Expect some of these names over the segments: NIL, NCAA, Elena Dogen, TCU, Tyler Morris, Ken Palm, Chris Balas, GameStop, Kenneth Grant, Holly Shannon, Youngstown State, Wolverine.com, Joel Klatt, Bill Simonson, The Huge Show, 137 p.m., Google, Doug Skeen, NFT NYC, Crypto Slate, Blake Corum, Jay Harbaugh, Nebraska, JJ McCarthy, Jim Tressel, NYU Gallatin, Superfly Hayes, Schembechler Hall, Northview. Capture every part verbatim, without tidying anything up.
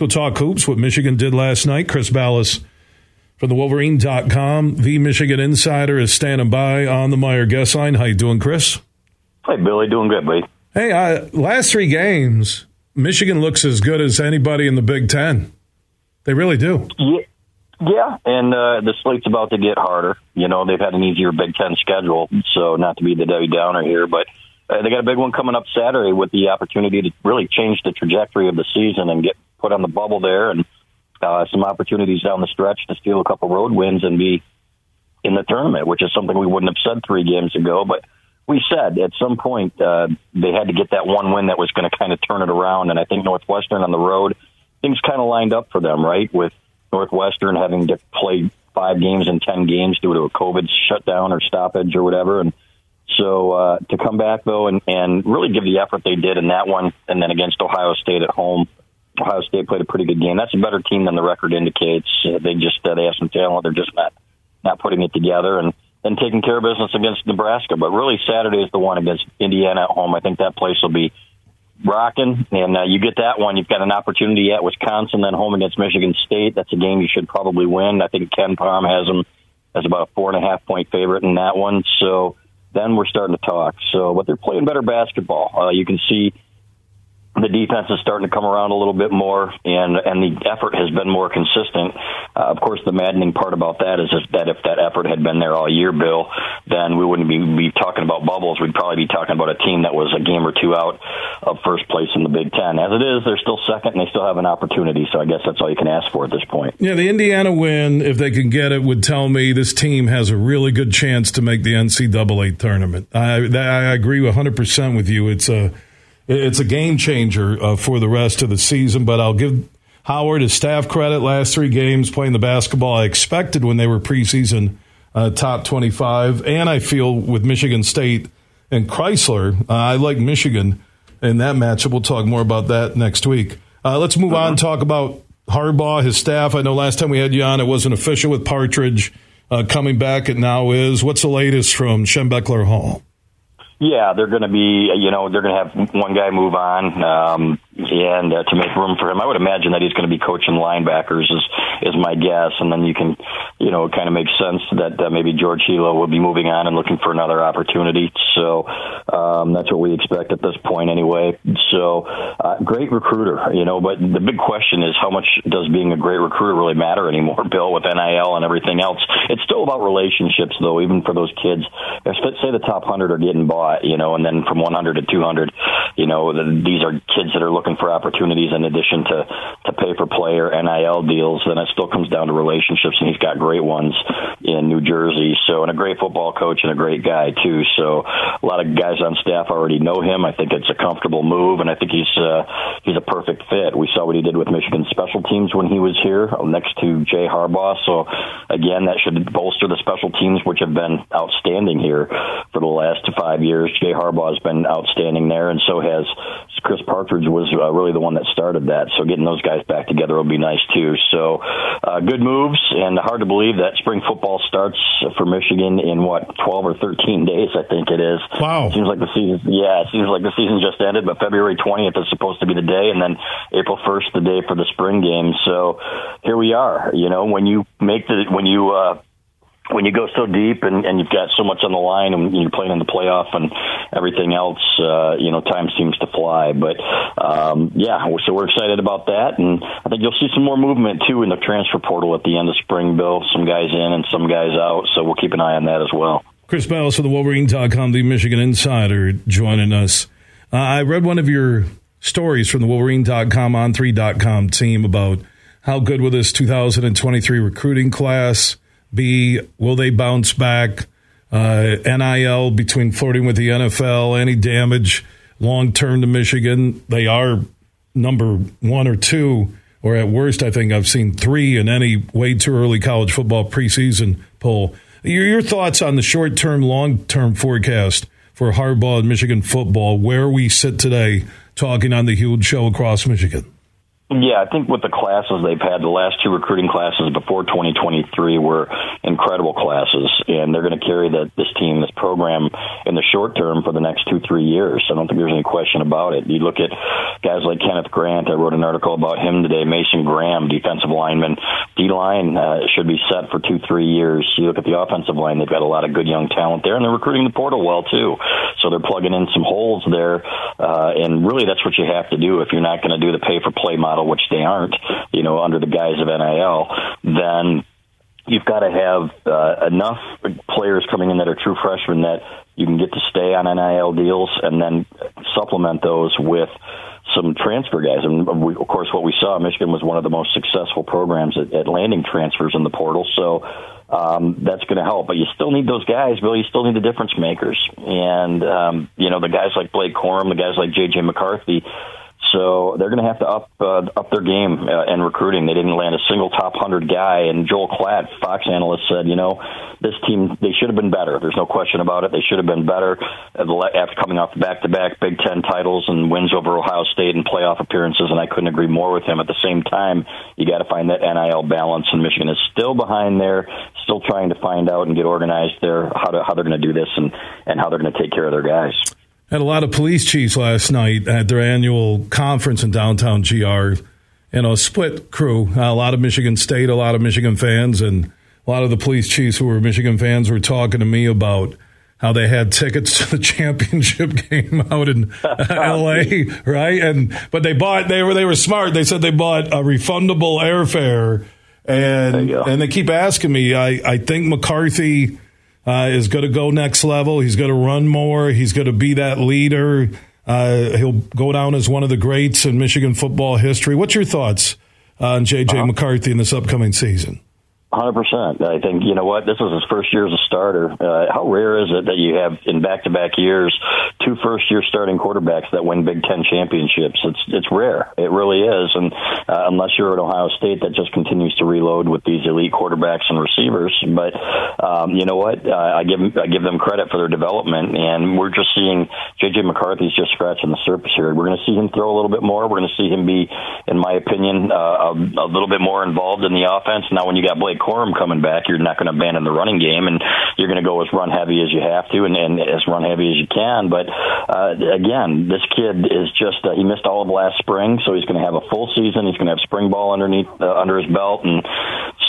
Let's go talk hoops, what Michigan did last night. Chris Balas from the Wolverine dot com, the Michigan Insider, is standing by on the Meyer guest line. How you doing, Chris? Hey, Billy. Doing good, buddy. Hey, uh, last three games, Michigan looks as good as anybody in the Big Ten. They really do. Yeah, yeah. and uh, the slate's about to get harder. You know, they've had an easier Big Ten schedule, so not to be the Debbie Downer here, but uh, they got a big one coming up Saturday with the opportunity to really change the trajectory of the season and get put on the bubble there and Uh, some opportunities down the stretch to steal a couple road wins and be in the tournament, which is something we wouldn't have said three games ago. But we said at some point uh, they had to get that one win that was going to kind of turn it around. And I think Northwestern on the road, things kind of lined up for them, right? With Northwestern having to play five games in ten games due to a COVID shutdown or stoppage or whatever. And so uh, to come back, though, and, and really give the effort they did in that one and then against Ohio State at home, Ohio State played a pretty good game. That's a better team than the record indicates. Uh, they just uh, they have some talent. They're just not, not putting it together and, and taking care of business against Nebraska. But really, Saturday is the one against Indiana at home. I think that place will be rocking. And uh, you get that one. You've got an opportunity at Wisconsin, then home against Michigan State. That's a game you should probably win. I think Ken Palm has them as about a four and a half point favorite in that one. So then we're starting to talk. So, but they're playing better basketball. Uh, you can see the defense is starting to come around a little bit more, and, and the effort has been more consistent. Uh, of course, the maddening part about that is if that if that effort had been there all year, Bill, then we wouldn't be, be talking about bubbles. We'd probably be talking about a team that was a game or two out of first place in the Big Ten. As it is, they're still second, and they still have an opportunity, so I guess that's all you can ask for at this point. Yeah, the Indiana win, if they can get it, would tell me this team has a really good chance to make the N C double A tournament. I, I agree one hundred percent with you. It's a It's a game changer uh, for the rest of the season, but I'll give Howard his staff credit. Last three games playing the basketball I expected when they were preseason uh, top twenty-five, and I feel with Michigan State and Chrysler, uh, I like Michigan in that matchup. We'll talk more about that next week. Uh, let's move uh-huh. on, talk about Harbaugh, his staff. I know last time we had you on, it wasn't official with Partridge uh, coming back. It now is. What's the latest from Schembechler Hall? Yeah, they're going to be, you know, they're going to have one guy move on um, and uh, to make room for him. I would imagine that he's going to be coaching linebackers is, is my guess. And then you can, you know, it kind of makes sense that uh, maybe George Hilo will be moving on and looking for another opportunity. So um, that's what we expect at this point anyway. So uh, great recruiter, you know, but the big question is how much does being a great recruiter really matter anymore, Bill, with N I L and everything else? It's still about relationships, though, even for those kids. Let's say the top one hundred are getting bought. You know, and then from one hundred to two hundred, you know, the, these are kids that are looking for opportunities in addition to, to pay for player N I L deals. Then it still comes down to relationships, and he's got great ones in New Jersey. So, and a great football coach and a great guy, too. So a lot of guys on staff already know him. I think it's a comfortable move, and I think he's, uh, he's a perfect fit. We saw what he did with Michigan special teams when he was here next to Jay Harbaugh. So, again, that should bolster the special teams, which have been outstanding here for the last five years. Jay Harbaugh has been outstanding there, and so has Chris Partridge was uh, really the one that started that. So getting those guys back together will be nice, too. So uh, good moves, and hard to believe that spring football starts for Michigan in, what, twelve or thirteen days, I think it is. Wow. It seems like the season, yeah, it seems like the season just ended, but February twentieth is supposed to be the day, and then April first, the day for the spring game. So here we are. You know, when you make the, when you, uh, when you go so deep and, and you've got so much on the line and you're playing in the playoff and everything else, uh, you know, time seems to fly. But, um, yeah, so we're excited about that. And I think you'll see some more movement, too, in the transfer portal at the end of spring, Bill. Some guys in and some guys out. So we'll keep an eye on that as well. Chris Balas for the Wolverine dot com, the Michigan Insider, joining us. Uh, I read one of your stories from the Wolverine dot com, on three dot com team about how good will this two thousand twenty-three recruiting class be? Will they bounce back? Uh, N I L between flirting with the N F L, any damage long-term to Michigan? They are number one or two, or at worst, I think I've seen three in any way too early college football preseason poll. Your, your thoughts on the short-term, long-term forecast for Harbaugh and Michigan football, where we sit today talking on the Huge Show across Michigan? Yeah, I think with the classes they've had, the last two recruiting classes before twenty twenty-three were incredible classes, and they're going to carry that this team, this program, in the short term for the next two, three years. I don't think there's any question about it. You look at guys like Kenneth Grant. I wrote an article about him today. Mason Graham, defensive lineman. D-line uh, should be set for two, three years. You look at the offensive line. They've got a lot of good young talent there, and they're recruiting the portal well, too. So they're plugging in some holes there, uh, and really that's what you have to do if you're not going to do the pay-for-play model, which they aren't, you know, under the guise of N I L, then you've got to have uh, enough players coming in that are true freshmen that you can get to stay on N I L deals and then supplement those with some transfer guys. And, we, of course, what we saw, Michigan was one of the most successful programs at, at landing transfers in the portal. So um, that's going to help. But you still need those guys, Bill. You still need the difference makers. And, um, you know, the guys like Blake Corum, the guys like J J McCarthy, so they're going to have to up uh, up their game uh, in recruiting. They didn't land a single top one hundred guy, and Joel Klatt, Fox analyst, said, you know, this team, they should have been better. There's no question about it. They should have been better after coming off the back-to-back Big Ten titles and wins over Ohio State and playoff appearances, and I couldn't agree more with him. At the same time, you got to find that N I L balance, and Michigan is still behind there, still trying to find out and get organized there, how, to, how they're going to do this and, and how they're going to take care of their guys. Had a lot of police chiefs last night at their annual conference in downtown G R, and a split crew, a lot of Michigan State, a lot of Michigan fans, and a lot of the police chiefs who were Michigan fans were talking to me about how they had tickets to the championship game out in L A, right? And but they bought, they were they were smart. They said they bought a refundable airfare, and and they keep asking me. I, I think McCarthy Uh, is going to go next level. He's going to run more. He's going to be that leader. Uh, he'll go down as one of the greats in Michigan football history. What's your thoughts on J J Uh-huh. McCarthy in this upcoming season? one hundred percent. I think, you know what, this was his first year as a starter. Uh, how rare is it that you have, in back-to-back years, two first-year starting quarterbacks that win Big Ten championships? It's it's rare. It really is. And uh, unless you're at Ohio State, that just continues to reload with these elite quarterbacks and receivers. But um, you know what, uh, I give I give them credit for their development, and we're just seeing J J McCarthy's just scratching the surface here. We're going to see him throw a little bit more. We're going to see him be, in my opinion, uh, a, a little bit more involved in the offense. Now, when you got Blake Corum coming back, you're not going to abandon the running game, and you're going to go as run heavy as you have to, and, and as run heavy as you can. But uh, again, this kid is just uh, he missed all of last spring, so he's going to have a full season. He's going to have spring ball underneath uh, under his belt, and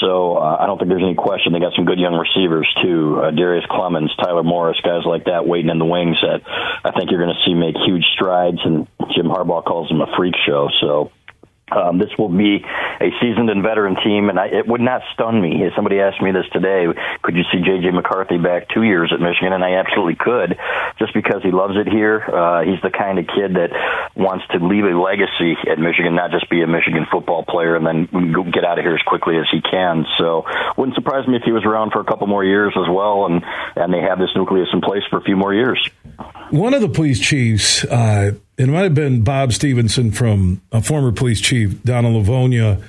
so uh, I don't think there's any question. They got some good young receivers too: uh, Darius Clemens, Tyler Morris, guys like that waiting in the wings that I think you're going to see make huge strides. And Jim Harbaugh calls them a freak show. So. Um, this will be a seasoned and veteran team, and I, it would not stun me. If somebody asked me this today, could you see J J McCarthy back two years at Michigan? And I absolutely could, just because he loves it here. Uh, he's the kind of kid that wants to leave a legacy at Michigan, not just be a Michigan football player and then go get out of here as quickly as he can. So wouldn't surprise me if he was around for a couple more years as well, and, and they have this nucleus in place for a few more years. One of the police chiefs, uh, it might have been Bob Stevenson, from a former police chief down in Livonia,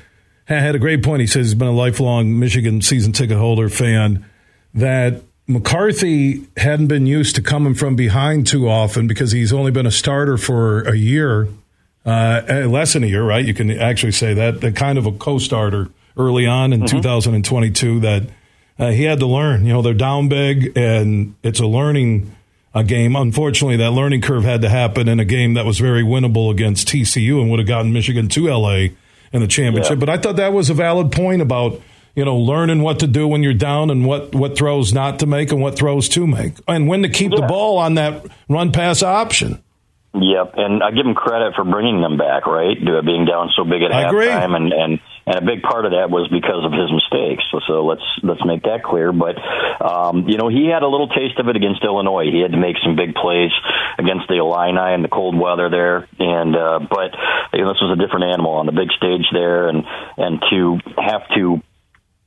had a great point. He says he's been a lifelong Michigan season ticket holder fan, that McCarthy hadn't been used to coming from behind too often because he's only been a starter for a year, uh, less than a year, right? You can actually say that, that kind of a co-starter early on in mm-hmm. two thousand twenty-two that uh, he had to learn. You know, they're down big, and it's a learning a game. Unfortunately, that learning curve had to happen in a game that was very winnable against T C U and would have gotten Michigan to L A in the championship. Yeah. But I thought that was a valid point about, you know, learning what to do when you're down and what, what throws not to make and what throws to make and when to keep yeah. the ball on that run-pass option. Yep, and I give them credit for bringing them back, right, being down so big at halftime, and, and, and a big part of that was because of his mistakes, so, so let's let's make that clear. But, um, you know, he had a little taste of it against Illinois. He had to make some big plays against the Illini in the cold weather there, and uh, but you know, this was a different animal on the big stage there, and, and to have to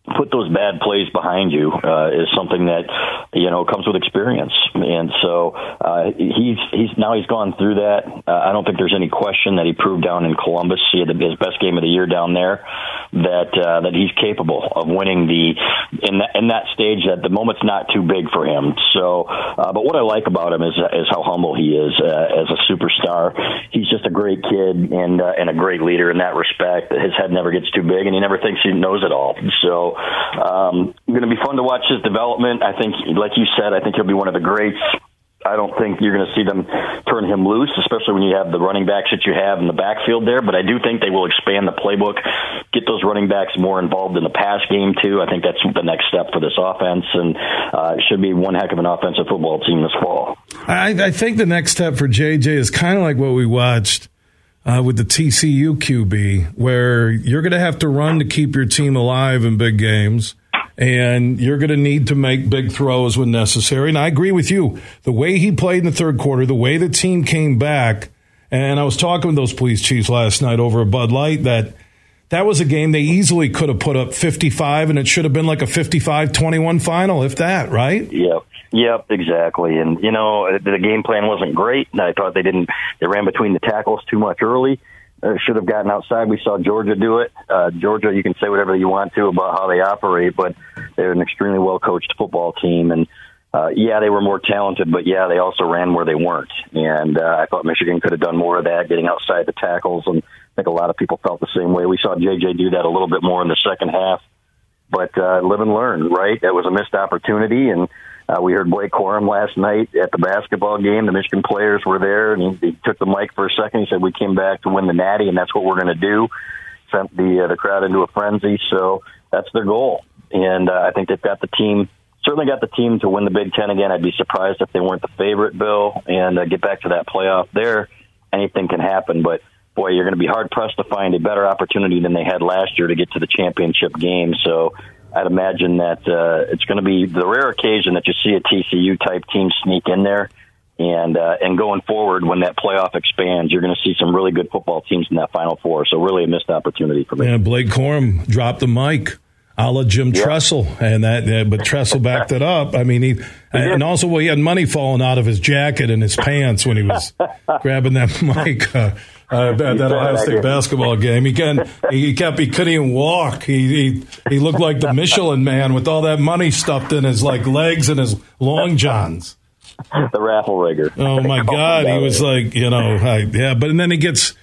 put those bad plays behind you uh, is something that, you know, comes with experience. And so uh, he's he's now he's gone through that. Uh, I don't think there's any question that he proved down in Columbus, he had his best game of the year down there, that uh, that he's capable of winning the in that, in that stage, that the moment's not too big for him. So, uh, but what I like about him is is how humble he is uh, as a superstar. He's just a great kid and uh, and a great leader in that respect. His head never gets too big, and he never thinks he knows it all. So. Um, going to be fun to watch his development. I think, like you said, I think he'll be one of the greats. I don't think you're going to see them turn him loose, especially when you have the running backs that you have in the backfield there. But I do think they will expand the playbook, get those running backs more involved in the pass game, too. I think that's the next step for this offense, and uh, it should be one heck of an offensive football team this fall. I, I think the next step for J J is kind of like what we watched Uh, with the T C U Q B, where you're going to have to run to keep your team alive in big games, and you're going to need to make big throws when necessary. And I agree with you. The way he played in the third quarter, the way the team came back, and I was talking with those police chiefs last night over a Bud Light, that that was a game they easily could have put up fifty-five, and it should have been like a fifty-five twenty-one final, if that, right? Yep. Yep, exactly. And, you know, the game plan wasn't great. I thought they didn't, they ran between the tackles too much early. Uh, should have gotten outside. We saw Georgia do it. Uh, Georgia, you can say whatever you want to about how they operate, but they're an extremely well-coached football team. And, uh, yeah, they were more talented, but, yeah, they also ran where they weren't. And uh, I thought Michigan could have done more of that, getting outside the tackles. And I think a lot of people felt the same way. We saw J J do that a little bit more in the second half. But uh, live and learn, right? That was a missed opportunity, and uh, we heard Blake Corum last night at the basketball game. The Michigan players were there, and he, he took the mic for a second. He said, "We came back to win the Natty, and that's what we're going to do." Sent the uh, the crowd into a frenzy. So that's their goal, and uh, I think they've got the team. Certainly got the team to win the Big Ten again. I'd be surprised if they weren't the favorite, Bill, and uh, get back to that playoff there. Anything can happen, but. Boy, you're going to be hard-pressed to find a better opportunity than they had last year to get to the championship game. So I'd imagine that uh, it's going to be the rare occasion that you see a T C U-type team sneak in there. And uh, and going forward, when that playoff expands, you're going to see some really good football teams in that Final Four. So really a missed opportunity for me. Yeah, Blake Corum dropped the mic a la Jim yep. Tressel. and that, uh, But Tressel backed it up. I mean, he and also well, he had money falling out of his jacket and his pants when he was grabbing that mic. Uh, Uh, that Ohio State basketball game. He, can, he, kept, he couldn't even walk. He, he he looked like the Michelin Man with all that money stuffed in his like legs and his long johns. The raffle rigger. Oh, my God. He was like, you know, I, yeah. But and then he gets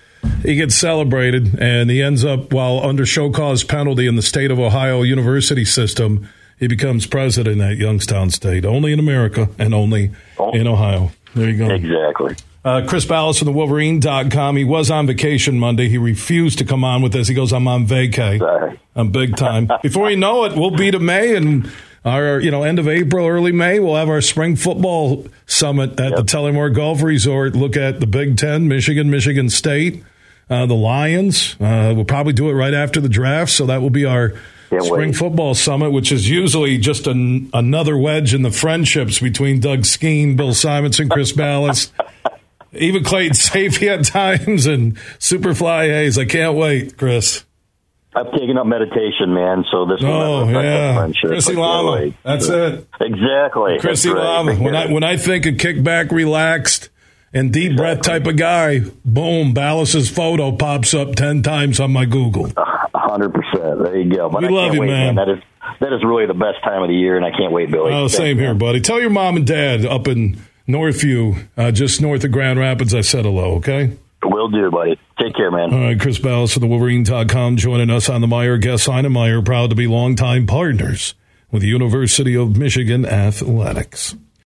he gets celebrated, and he ends up, while under show cause penalty in the state of Ohio university system, he becomes president at Youngstown State, only in America and only in Ohio. There you go. Exactly. Uh, Chris Balas from the Wolverine dot com. He was on vacation Monday. He refused to come on with us. He goes, I'm on vacay. Sorry. I'm big time. Before you know it, we'll be to May, and our, you know, end of April, early May, we'll have our spring football summit at yep. the Tellymore Golf Resort. Look at the Big Ten, Michigan, Michigan State, uh, the Lions. Uh, we'll probably do it right after the draft. So that will be our Can't spring wait. football summit, which is usually just an, another wedge in the friendships between Doug Skeen, Bill Simonson, Chris Balas. Even Clayton Safey at times and Superfly Hayes. I can't wait, Chris. I've taken up meditation, man, so this oh, one yeah. Chrissy Lama. That's it. Exactly. Chrissy That's Lama. Right. When I when I think a kickback, relaxed, and deep exactly. breath type of guy, boom, Ballas's photo pops up ten times on my Google. Hundred percent. There you go. But we I love you, wait, man. man. That is that is really the best time of the year, and I can't wait, Billy. Oh, Thanks, same man. here, buddy. Tell your mom and dad up in Northview, uh, just north of Grand Rapids, I said hello, okay? Will do, buddy. Take care, man. All right, Chris Balas from the Wolverine dot com joining us on the Meyer Guest Line. And Meyer, proud to be longtime partners with the University of Michigan Athletics.